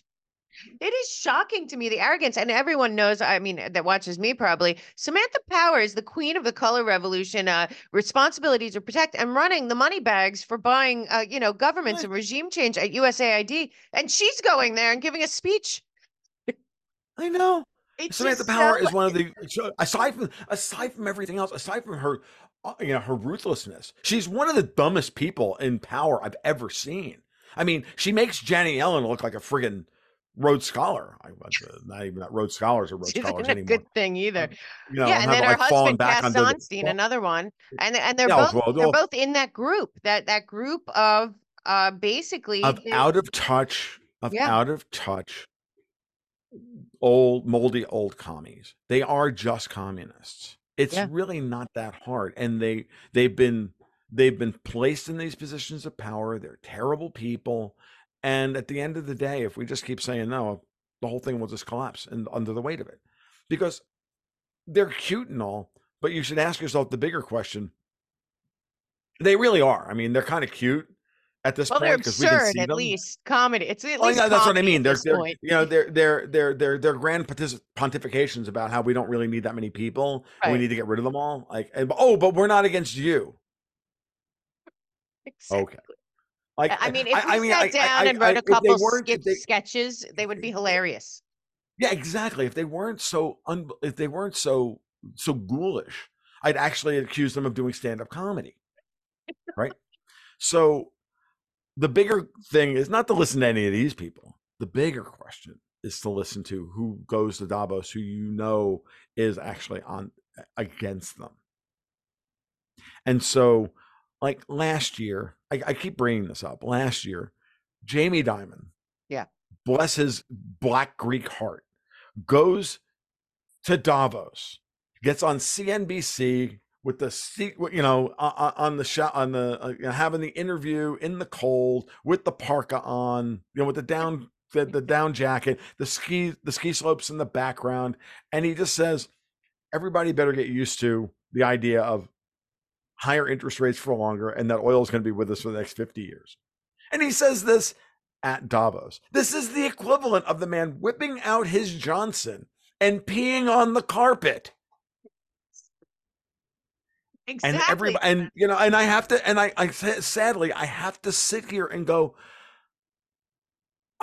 it is shocking to me, the arrogance. And everyone knows, I mean, that watches me probably, Samantha Power is the queen of the color revolution, uh, responsibility to protect, and running the money bags for buying, uh, you know, governments right. and regime change at U S A I D. And she's going there and giving a speech. I know. It Samantha Power is one of the, aside from aside from everything else, aside from her, you know, her ruthlessness, she's one of the dumbest people in power I've ever seen. I mean, she makes Janet Yellen look like a friggin' Rhodes Scholar. I was uh, not even that Rhodes Scholars or Rhodes she Scholars anymore. A good thing either. You know, yeah, and then her like husband Cass Sunstein, the, another one, and and they're yeah, both well, they're well, both in that group that that group of uh basically of his, out of touch of yeah. out of touch. old moldy old commies. They are just communists. It's yeah. really not that hard. And they they've been they've been placed in these positions of power. They're terrible people. And at the end of the day, if we just keep saying no, the whole thing will just collapse and under the weight of it. Because they're cute and all, but you should ask yourself the bigger question. They really are. I mean, they're kind of cute. At this well, point, because we can see at them. least comedy. It's at well, least yeah, that's what I mean. They're, they're you know, they're they're they're they're they're grand pontifications about how we don't really need that many people. Right. And we need to get rid of them all. Like, and, oh, but we're not against you. Exactly. Okay. Like, I mean, if we I, sat I mean, down I, I, and wrote I, a couple skip they, sketches, they would be hilarious. Yeah, exactly. If they weren't so un, if they weren't so so ghoulish, I'd actually accuse them of doing stand-up comedy. Right. So. The bigger thing is not to listen to any of these people. The bigger question is to listen to who goes to Davos, who you know is actually on against them. And so, like last year, I, I keep bringing this up. Last year, Jamie Dimon, yeah, bless his black Greek heart, goes to Davos, gets on C N B C. With the, you know, on the shot, on the, you know, having the interview in the cold with the parka on, you know, with the down, the, the down jacket, the ski, the ski slopes in the background. And he just says, everybody better get used to the idea of higher interest rates for longer and that oil is going to be with us for the next fifty years. And he says this at Davos. This is the equivalent of the man whipping out his Johnson and peeing on the carpet. Exactly. And everybody, and you know, and I have to, and I, I, sadly, I have to sit here and go,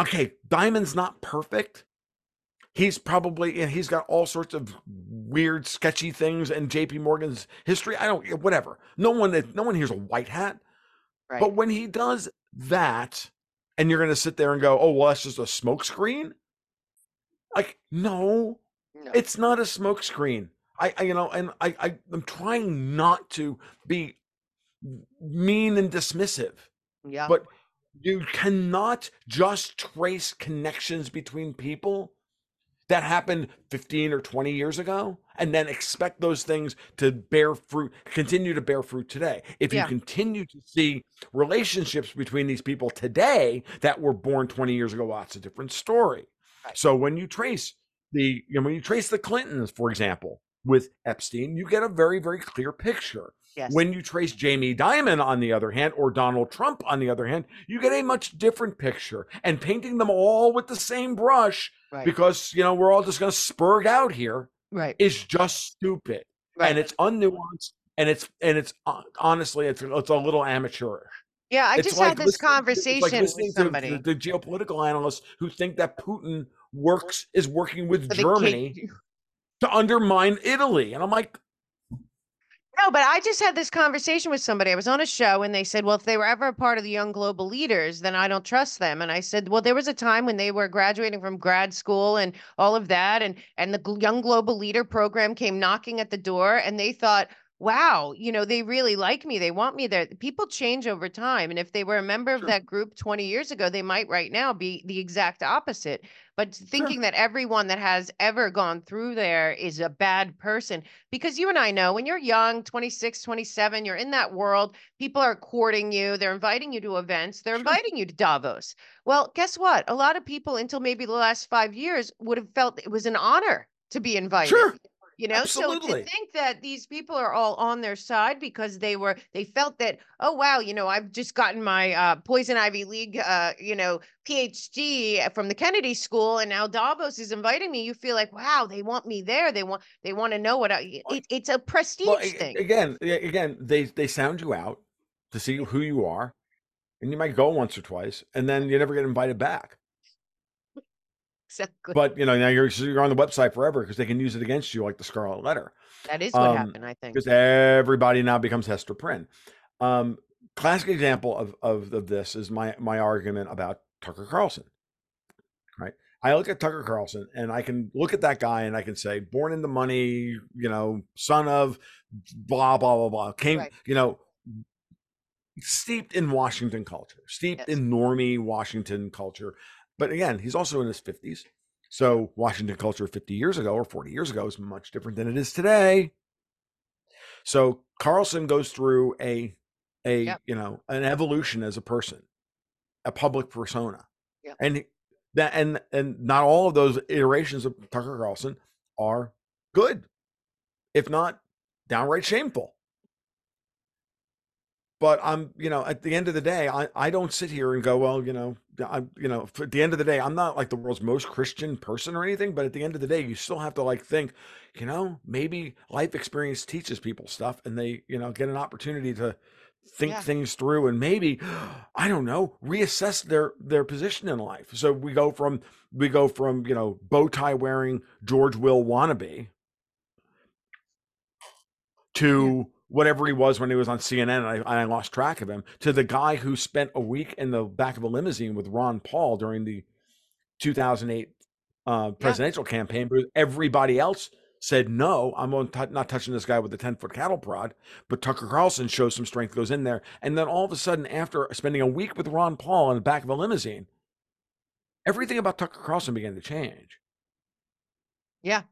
okay, Diamond's not perfect. He's probably, and he's got all sorts of weird, sketchy things in J P Morgan's history. I don't, whatever. No one, no one here's a white hat. Right. But when he does that, and you're going to sit there and go, oh, well, that's just a smokescreen. Like, no, no, it's not a smokescreen. I, I, you know, and I, I, I'm trying not to be mean and dismissive, yeah. But you cannot just trace connections between people that happened fifteen or twenty years ago and then expect those things to bear fruit, continue to bear fruit today. If yeah. you continue to see relationships between these people today that were born twenty years ago, well, that's a different story. Right. So when you trace the, you know, when you trace the Clintons, for example, with Epstein, you get a very, very clear picture. Yes. When you trace Jamie Dimon, on the other hand, or Donald Trump, on the other hand, you get a much different picture. And painting them all with the same brush, right, because, you know, we're all just going to spurge out here, right, is just stupid. Right. And it's unnuanced. And it's, and it's honestly, it's, it's a little amateurish. Yeah, I it's just like had this conversation like with somebody. To, to the geopolitical analysts who think that Putin works is working with but Germany to undermine Italy. And I'm like, no, but I just had this conversation with somebody. I was on a show and they said, well, if they were ever a part of the Young Global Leaders, then I don't trust them. And I said, well, there was a time when they were graduating from grad school and all of that. And, and the Young Global Leader program came knocking at the door and they thought, wow, you know, they really like me. They want me there. People change over time. And if they were a member of sure. that group twenty years ago, they might right now be the exact opposite. But thinking sure. that everyone that has ever gone through there is a bad person, because you and I know when you're young, twenty-six, twenty-seven, you're in that world. People are courting you. They're inviting you to events. They're sure. inviting you to Davos. Well, guess what? A lot of people until maybe the last five years would have felt it was an honor to be invited. Sure. You know, absolutely. So to think that these people are all on their side because they were, they felt that, oh, wow, you know, I've just gotten my uh, Poison Ivy League, uh, you know, PhD from the Kennedy School. And now Davos is inviting me. You feel like, wow, they want me there. They want, they want to know what I, it, it's a prestige well, thing. Again, again, they, they sound you out to see who you are, and you might go once or twice and then you never get invited back. Exactly. But, you know, now you're you're on the website forever because they can use it against you like the Scarlet Letter. That is what um, happened, I think. Because everybody now becomes Hester Prynne. Um, classic example of, of of this is my my argument about Tucker Carlson. Right? I look at Tucker Carlson and I can look at that guy and I can say, born into money, you know, son of blah, blah, blah, blah. Came, right. you know, steeped in Washington culture, steeped yes. in normie Washington culture. But again, he's also in his fifties. So Washington culture fifty years ago or forty years ago is much different than it is today. So Carlson goes through a, a yep. you know, an evolution as a person, a public persona. Yep. And that and and not all of those iterations of Tucker Carlson are good, if not downright shameful. But I'm, you know, at the end of the day, I, I don't sit here and go, well, you know, I, you know, at the end of the day, I'm not like the world's most Christian person or anything. But at the end of the day, you still have to like think, you know, maybe life experience teaches people stuff and they, you know, get an opportunity to think yeah. things through and maybe, I don't know, reassess their their position in life. So we go from we go from, you know, bow tie wearing George Will wannabe to yeah. whatever he was when he was on C N N, and I, I lost track of him, to the guy who spent a week in the back of a limousine with Ron Paul during the two thousand eight uh, presidential yeah. campaign. But everybody else said, no, I'm on t not touching this guy with a ten foot cattle prod, but Tucker Carlson shows some strength, goes in there. And then all of a sudden, after spending a week with Ron Paul in the back of a limousine, everything about Tucker Carlson began to change. Yeah.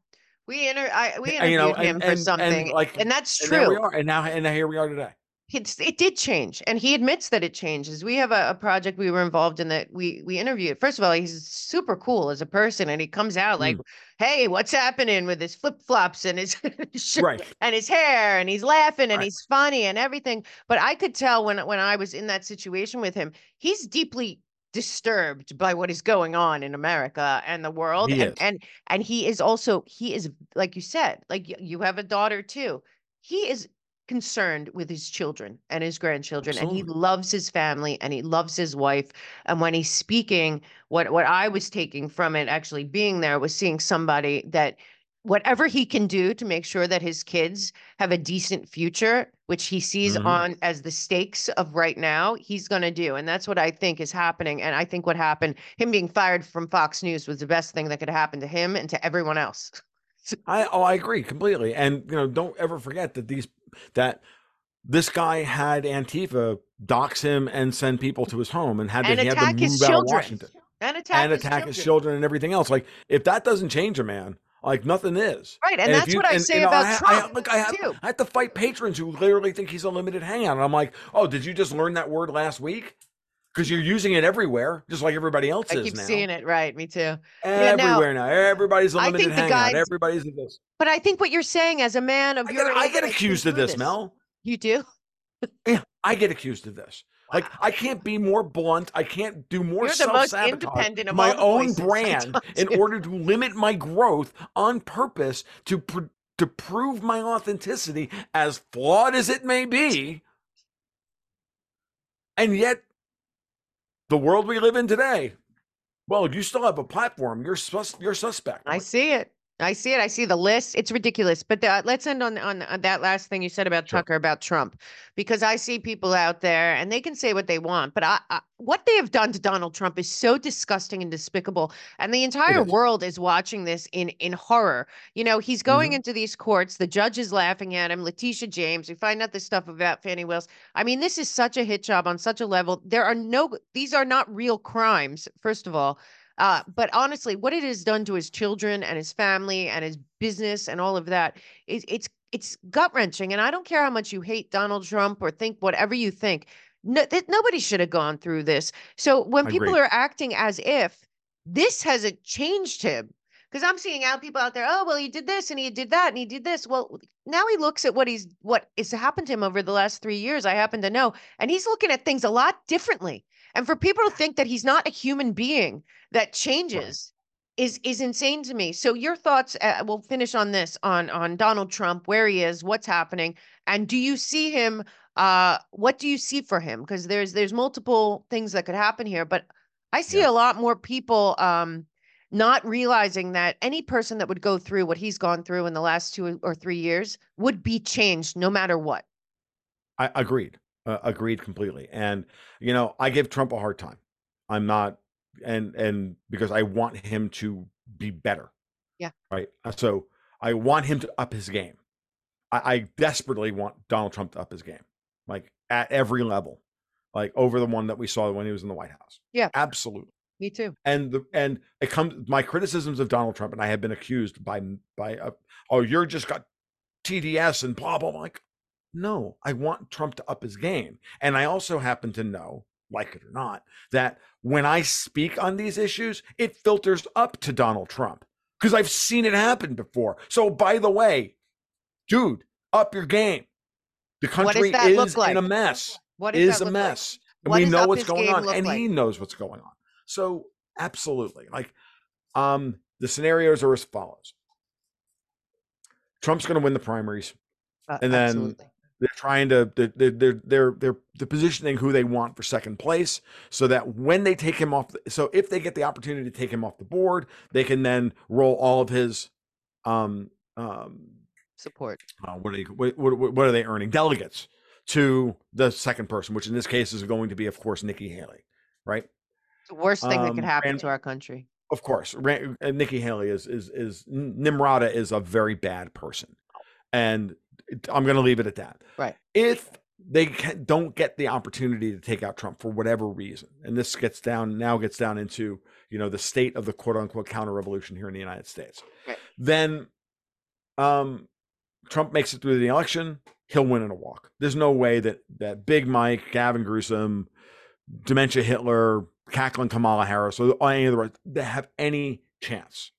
We inter I, we interviewed you know, and, him for and, something, and, like, and that's true. And, there we are. and now and now here we are today. It's, it did change, and he admits that it changes. We have a, a project we were involved in that we we interviewed. First of all, he's super cool as a person, and he comes out like, mm. "Hey, what's happening?" with his flip flops and his shirt right. and his hair, and he's laughing and right. he's funny and everything. But I could tell when when I was in that situation with him, he's deeply disturbed by what is going on in America and the world. And, and, and he is also, he is, like you said, like you have a daughter too. He is concerned with his children and his grandchildren. Absolutely. And he loves his family and he loves his wife. And when he's speaking, what, what I was taking from it actually being there was seeing somebody that whatever he can do to make sure that his kids have a decent future, which he sees mm-hmm. on as the stakes of right now, he's going to do. And that's what I think is happening. And I think what happened, him being fired from Fox News, was the best thing that could happen to him and to everyone else. I, oh, I agree completely. And, you know, don't ever forget that these, that this guy had Antifa dox him and send people to his home and had to, and he had to move out of Washington and attack, and his, attack children. his children and everything else. Like, if that doesn't change a man, like nothing is. Right. And, and that's you, what I and, say you know, about I, Trump. I, look, I have, I have to fight patrons who literally think he's a limited hangout. And I'm like, oh, did you just learn that word last week? Because you're using it everywhere, just like everybody else I is now. I keep seeing it. Right. Me too. Everywhere yeah, now, now. Everybody's a limited hangout. Guys, Everybody's a this. But I think what you're saying as a man of I your get, age, I get accused of this, this, Mel. You do? Yeah, I get accused of this. Wow. Like, I can't be more blunt. I can't do more self-sabotage of my own brand in order to limit my growth on purpose to pr to prove my authenticity, as flawed as it may be. And yet, the world we live in today, well, you still have a platform. You're sus you're suspect. I see it. I see it. I see the list. It's ridiculous. But the, let's end on, on on that last thing you said about sure. Tucker, about Trump, because I see people out there and they can say what they want. But I, I, what they have done to Donald Trump is so disgusting and despicable. And the entire is. world is watching this in, in horror. You know, he's going mm-hmm. into these courts. The judge is laughing at him. Letitia James. We find out this stuff about Fannie Willis. I mean, this is such a hit job on such a level. There are no these are not real crimes, first of all. Uh, but honestly, what it has done to his children and his family and his business and all of that, is it's it's gut-wrenching. And I don't care how much you hate Donald Trump or think whatever you think. No, th nobody should have gone through this. So when I people agree. are acting as if this hasn't changed him, because I'm seeing out people out there, oh, well, he did this and he did that and he did this. Well, now he looks at what he's what has happened to him over the last three years, I happen to know. And he's looking at things a lot differently. And for people to think that he's not a human being that changes right. is is insane to me. So your thoughts, uh, we'll finish on this, on, on Donald Trump, where he is, what's happening, and do you see him, uh, what do you see for him? Because there's, there's multiple things that could happen here, but I see yeah. a lot more people um, not realizing that any person that would go through what he's gone through in the last two or three years would be changed no matter what. I agreed. Uh, agreed completely. And, you know, I give Trump a hard time. I'm not, and, and because I want him to be better. Yeah. Right. So I want him to up his game. I, I desperately want Donald Trump to up his game, like at every level, like over the one that we saw when he was in the White House. Yeah, absolutely. Me too. And the, and it comes, my criticisms of Donald Trump, and I have been accused by, by, uh, oh, you're just got T D S and blah, blah, blah. Like, no, I want Trump to up his game. And I also happen to know, like it or not, that when I speak on these issues, it filters up to Donald Trump because I've seen it happen before. So by the way, dude, up your game. The country is in a mess. What is a mess? We know what's going on, and he knows what's going on. So absolutely. Like um, the scenarios are as follows. Trump's going to win the primaries. Uh, and then absolutely. They're trying to they're, they're they're they're they're positioning who they want for second place so that when they take him off the, so if they get the opportunity to take him off the board, they can then roll all of his um um support uh, what, are they, what, what what are they earning delegates to the second person, which in this case is going to be, of course, Nikki Haley, right? It's the worst thing um, that could happen to our country. Of course, Rand, uh, Nikki Haley is is is Nimrata is a very bad person, and I'm going to leave it at that. Right. If they can, don't get the opportunity to take out Trump for whatever reason, and this gets down now gets down into, you know, the state of the quote unquote counter revolution here in the United States, right. then um, Trump makes it through the election. He'll win in a walk. There's no way that that Big Mike, Gavin Newsom, Dementia Hitler, cackling Kamala Harris, or any of the rest, they have any chance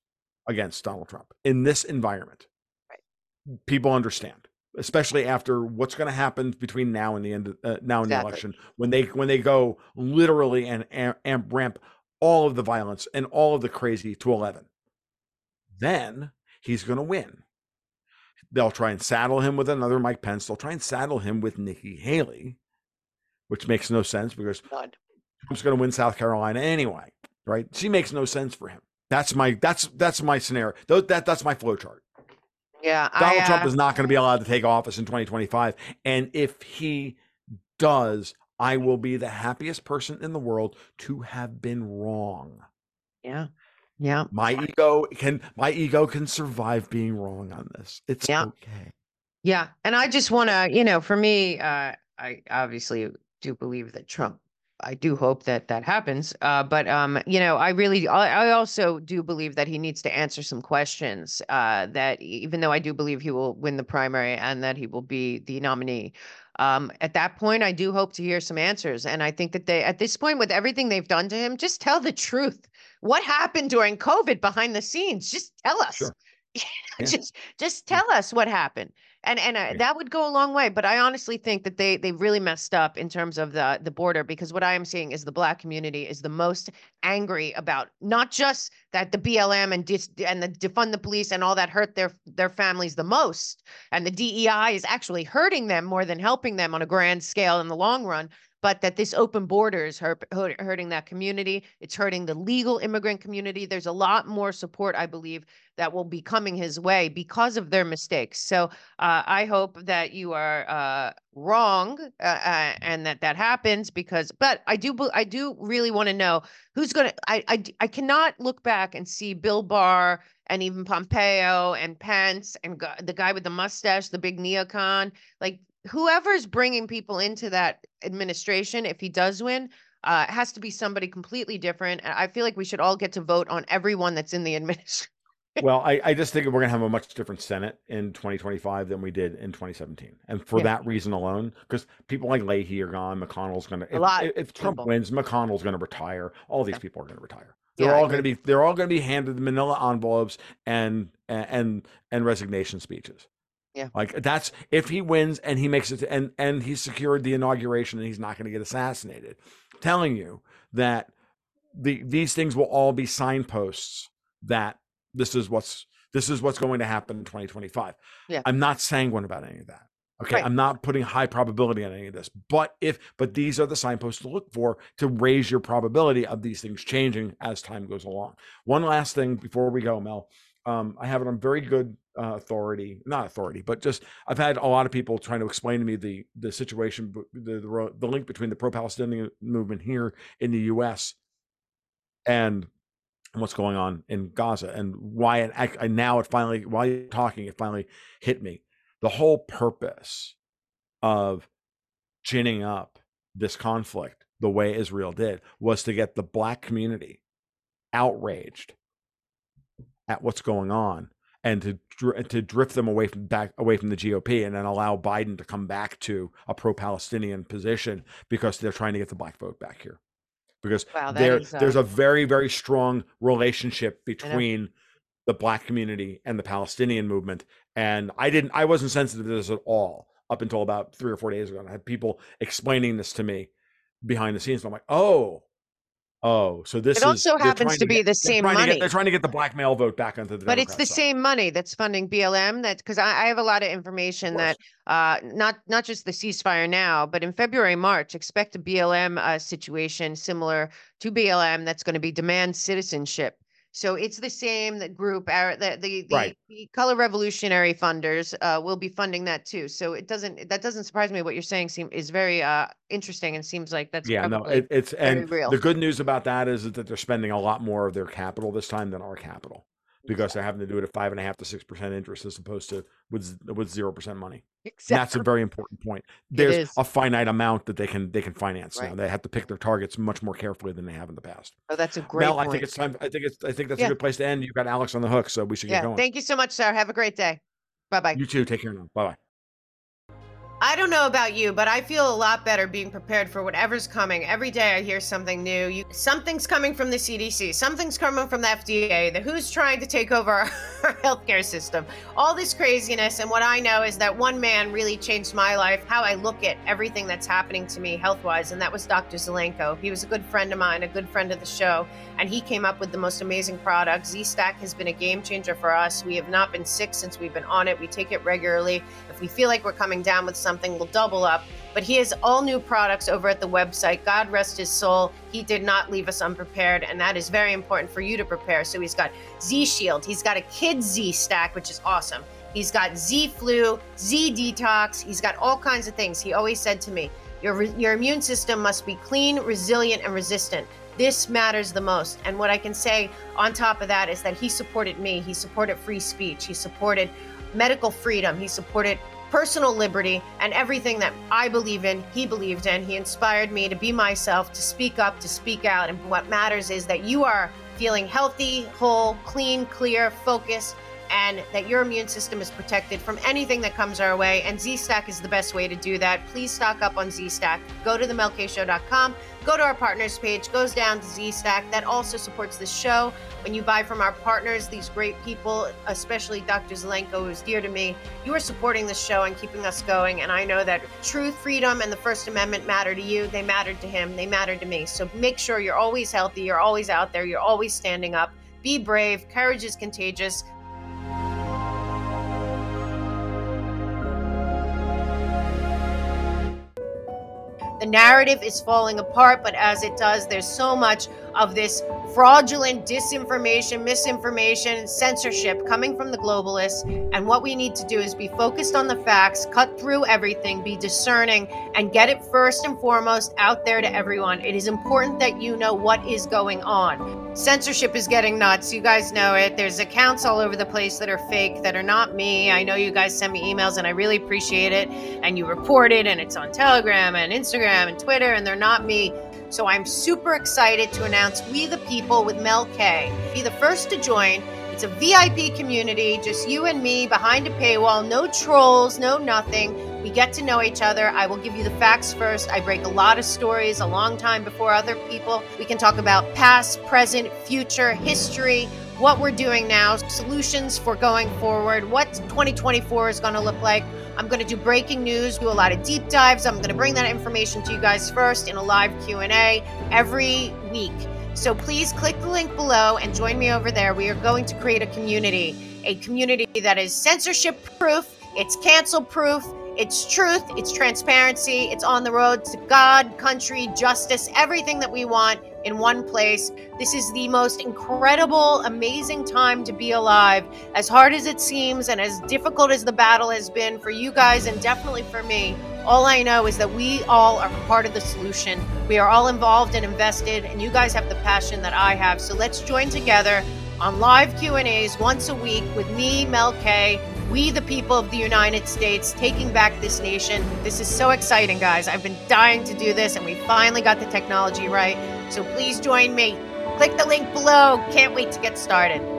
against Donald Trump in this environment. Right. People understand. Especially after what's going to happen between now and the end of, uh, now and exactly. the election, when they when they go literally and and ramp all of the violence and all of the crazy to eleven, then he's going to win. They'll try and saddle him with another Mike Pence. They'll try and saddle him with Nikki Haley, which makes no sense because God. Trump's going to win South Carolina anyway, right? She makes no sense for him. That's my that's that's my scenario. That, that that's my flow chart. Yeah, Donald I, uh, Trump is not going to be allowed to take office in twenty twenty-five. And if he does, I will be the happiest person in the world to have been wrong. Yeah. Yeah. My ego can my ego can survive being wrong on this. It's yeah. okay. Yeah. And I just want to, you know, for me, uh, I obviously do believe that Trump. I do hope that that happens. Uh, but, um, you know, I really, I, I also do believe that he needs to answer some questions uh, that even though I do believe he will win the primary and that he will be the nominee. Um, at that point, I do hope to hear some answers. And I think that they, at this point, with everything they've done to him, just tell the truth. What happened during COVID behind the scenes? Just tell us. Sure. Yeah. just, just tell us what happened. And and uh, that would go a long way. But I honestly think that they they really messed up in terms of the the border, because what I am seeing is the Black community is the most angry about not just that the B L M and dis, and the defund the police and all that hurt their their families the most, and the D E I is actually hurting them more than helping them on a grand scale in the long run. But that this open border is hurt, hurting that community. It's hurting the legal immigrant community. There's a lot more support, I believe, that will be coming his way because of their mistakes. So uh, I hope that you are uh, wrong uh, uh, and that that happens, because, but I do, I do really want to know who's going to, I, I, I cannot look back and see Bill Barr and even Pompeo and Pence and go, the guy with the mustache, the big neocon, like, whoever's bringing people into that administration, if he does win, uh, has to be somebody completely different. And I feel like we should all get to vote on everyone that's in the administration. Well, I, I just think we're going to have a much different Senate in twenty twenty-five than we did in twenty seventeen. And for yeah. that reason alone, because people like Leahy are gone, McConnell's going to, if, if, if Trump people. wins, McConnell's going to retire. All these yeah. people are going to retire. They're yeah, all going to be, they're all going to be handed manila envelopes and, and, and resignation speeches. Yeah, like that's if he wins and he makes it to, and and he secured the inauguration and he's not going to get assassinated. I'm telling you that the these things will all be signposts that this is what's this is what's going to happen in twenty twenty-five. Yeah, I'm not sanguine about any of that. Okay, right. I'm not putting high probability on any of this. But if but these are the signposts to look for to raise your probability of these things changing as time goes along. One last thing before we go, Mel. Um, I have it on very good uh, authority, not authority, but just I've had a lot of people trying to explain to me the the situation, the the, the link between the pro-Palestinian movement here in the U S and what's going on in Gaza, and why it I, now it finally, while you're talking, it finally hit me. The whole purpose of ginning up this conflict the way Israel did was to get the Black community outraged at what's going on, and to dr to drift them away from back away from the G O P, and then allow Biden to come back to a pro-Palestinian position because they're trying to get the Black vote back here. Because wow, there is, uh, there's a very very strong relationship between the Black community and the Palestinian movement, and I didn't I wasn't sensitive to this at all up until about three or four days ago, and I had people explaining this to me behind the scenes, and I'm like, oh. Oh, so this it also is, happens to, to be get, the same money. Get, they're trying to get the Black male vote back onto the. But Democrat it's the side. Same money that's funding B L M. That because I, I have a lot of information of that uh, not not just the ceasefire now, but in February, March, expect a B L M uh, situation similar to B L M that's going to be demand citizenship. So it's the same that group. Our, the the, the, right. the color revolutionary funders uh, will be funding that too. So it doesn't that doesn't surprise me. What you're saying seem is very uh, interesting, and seems like that's yeah. No, it, it's and real. The good news about that is that they're spending a lot more of their capital this time than our capital, because exactly. they're having to do it at five and a half to six percent interest as opposed to with with zero percent money. Exactly. That's a very important point. There's a finite amount that they can they can finance right. now. They have to pick their targets much more carefully than they have in the past. Oh, that's a great. Mel, point. I think it's time. I think it's. I think that's yeah. a good place to end. You've got Alex on the hook, so we should yeah. get going. Thank you so much, sir. Have a great day. Bye bye. You too. Take care now. Bye bye. I don't know about you, but I feel a lot better being prepared for whatever's coming. Every day I hear something new. You, something's coming from the C D C. Something's coming from the F D A. The WHO's trying to take over our, our healthcare system. All this craziness. And what I know is that one man really changed my life, how I look at everything that's happening to me health-wise. And that was Doctor Zelenko. He was a good friend of mine, a good friend of the show. And he came up with the most amazing product. Z-Stack has been a game changer for us. We have not been sick since we've been on it. We take it regularly. If we feel like we're coming down with something, something will double up, but he has all new products over at the website. God rest his soul. He did not leave us unprepared, and that is very important for you to prepare. So he's got Z Shield. He's got a kid Z Stack, which is awesome. He's got Z Flu, Z Detox. He's got all kinds of things. He always said to me, your, your immune system must be clean, resilient, and resistant. This matters the most. And what I can say on top of that is that he supported me. He supported free speech. He supported medical freedom. He supported personal liberty, and everything that I believe in, he believed in. He inspired me to be myself, to speak up, to speak out. And what matters is that you are feeling healthy, whole, clean, clear, focused, and that your immune system is protected from anything that comes our way. And Z-Stack is the best way to do that. Please stock up on Z-Stack. Go to the mel k show dot com, go to our partners page, goes down to Z-Stack. That also supports the show. When you buy from our partners, these great people, especially Doctor Zelenko, who's dear to me, you are supporting the show and keeping us going. And I know that truth, freedom, and the First Amendment matter to you. They mattered to him. They mattered to me. So make sure you're always healthy. You're always out there. You're always standing up. Be brave. Courage is contagious. The narrative is falling apart, but as it does, there's so much of this fraudulent disinformation, misinformation, censorship coming from the globalists. And what we need to do is be focused on the facts, cut through everything, be discerning, and get it first and foremost out there to everyone. It is important that you know what is going on. Censorship is getting nuts. You guys know it. There's accounts all over the place that are fake, that are not me. I know you guys send me emails and I really appreciate it. And you report it, and it's on Telegram and Instagram and Twitter, and they're not me. So I'm super excited to announce We the People with Mel K. Be the first to join. It's a V I P community, just you and me behind a paywall, no trolls, no nothing. We get to know each other. I will give you the facts first. I break a lot of stories a long time before other people. We can talk about past, present, future, history, what we're doing now, solutions for going forward, what twenty twenty-four is going to look like. I'm going to do breaking news, do a lot of deep dives. I'm going to bring that information to you guys first in a live Q and A every week. So please click the link below and join me over there. We are going to create a community, a community that is censorship proof, it's cancel proof, it's truth, it's transparency, it's on the road to God, country, justice, everything that we want in one place. This is the most incredible, amazing time to be alive. As hard as it seems and as difficult as the battle has been for you guys and definitely for me, all I know is that we all are part of the solution. We are all involved and invested, and you guys have the passion that I have. So let's join together on live Q and A's once a week with me, Mel K. We, the people of the United States, taking back this nation. This is so exciting, guys. I've been dying to do this, and we finally got the technology right. So please join me. Click the link below. Can't wait to get started.